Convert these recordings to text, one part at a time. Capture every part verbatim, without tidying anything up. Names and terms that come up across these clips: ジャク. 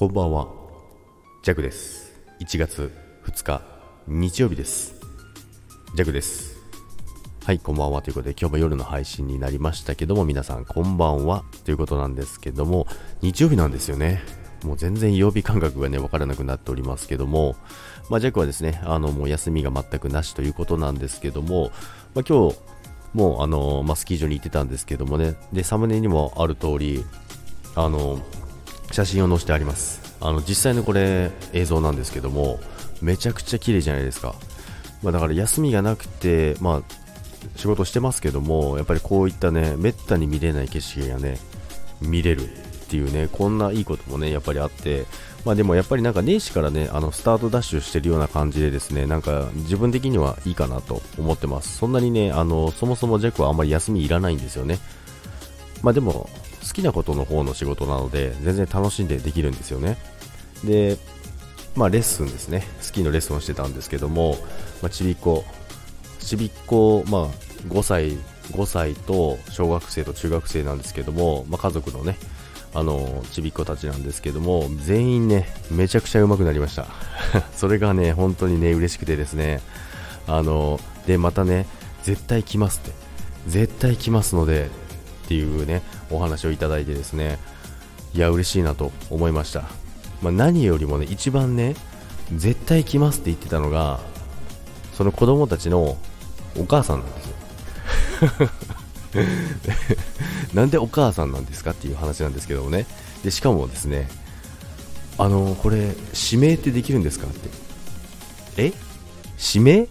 こんばんは、ジャクです。いちがつふつか日曜日です。ジャクです。はい、こんばんはということで、今日も夜の配信になりましたけども、皆さんこんばんはということなんですけども、日曜日なんですよね。もう全然曜日感覚がね分からなくなっておりますけども、まあジャクはですね、あのもう休みが全くなしということなんですけども、まあ、今日もうあの、まあ、スキー場に行ってたんですけどもね、でサムネにもある通り、あの写真を載せてあります。あの実際のこれ映像なんですけども、めちゃくちゃ綺麗じゃないですか。まあ、だから休みがなくて、まあ、仕事してますけども、やっぱりこういったねめったに見れない景色がね見れるっていうね、こんないいこともねやっぱりあって、まあでもやっぱりなんか年始からね、あのスタートダッシュしてるような感じでですね、なんか自分的にはいいかなと思ってます。そんなにね、あのそもそもジャクはあんまり休みいらないんですよね。まあでも好きなことの方の仕事なので、全然楽しんでできるんですよね。で、まあレッスンですね。スキーのレッスンをしてたんですけども、まあ、ちびっこ、ちびっこ、まあごさい、ごさいと小学生と中学生なんですけども、まあ家族のね、あのちびっ子たちなんですけども、全員ね、めちゃくちゃ上手くなりました。それがね、本当にね、嬉しくてですね、あの、で、またね、絶対来ますって、絶対来ますので、っていうねお話をいただいてですね、いや嬉しいなと思いました。まあ、何よりもね一番ね絶対来ますって言ってたのが、その子供たちのお母さんなんですよ。なんでお母さんなんですかっていう話なんですけどもね。でしかもですね、あのこれ指名ってできるんですかって、え指名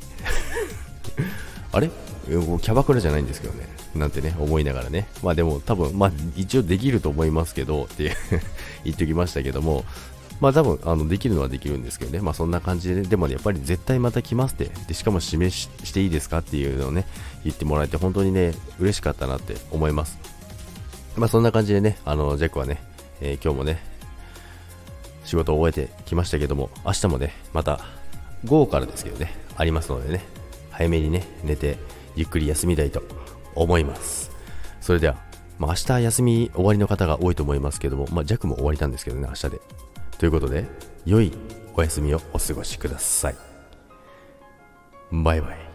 あれキャバクラじゃないんですけどね、なんてね思いながらね、まあでも多分まあ一応できると思いますけどって言っておきましたけども、まあ多分あのできるのはできるんですけどね、まあそんな感じで、ね、でも、ね、やっぱり絶対また来ますって、でしかも示ししていいですかっていうのをね言ってもらえて、本当にね嬉しかったなって思います。まあそんな感じでね、あのジャクはね、えー、今日もね仕事を終えてきましたけども、明日もねまた午後からですけどねありますのでね、早めにね寝てゆっくり休みたいと思います。それでは、まあ、明日休み終わりの方が多いと思いますけども、まあ、ジャクも終わりなんですけどね明日でということで、良いお休みをお過ごしください。バイバイ。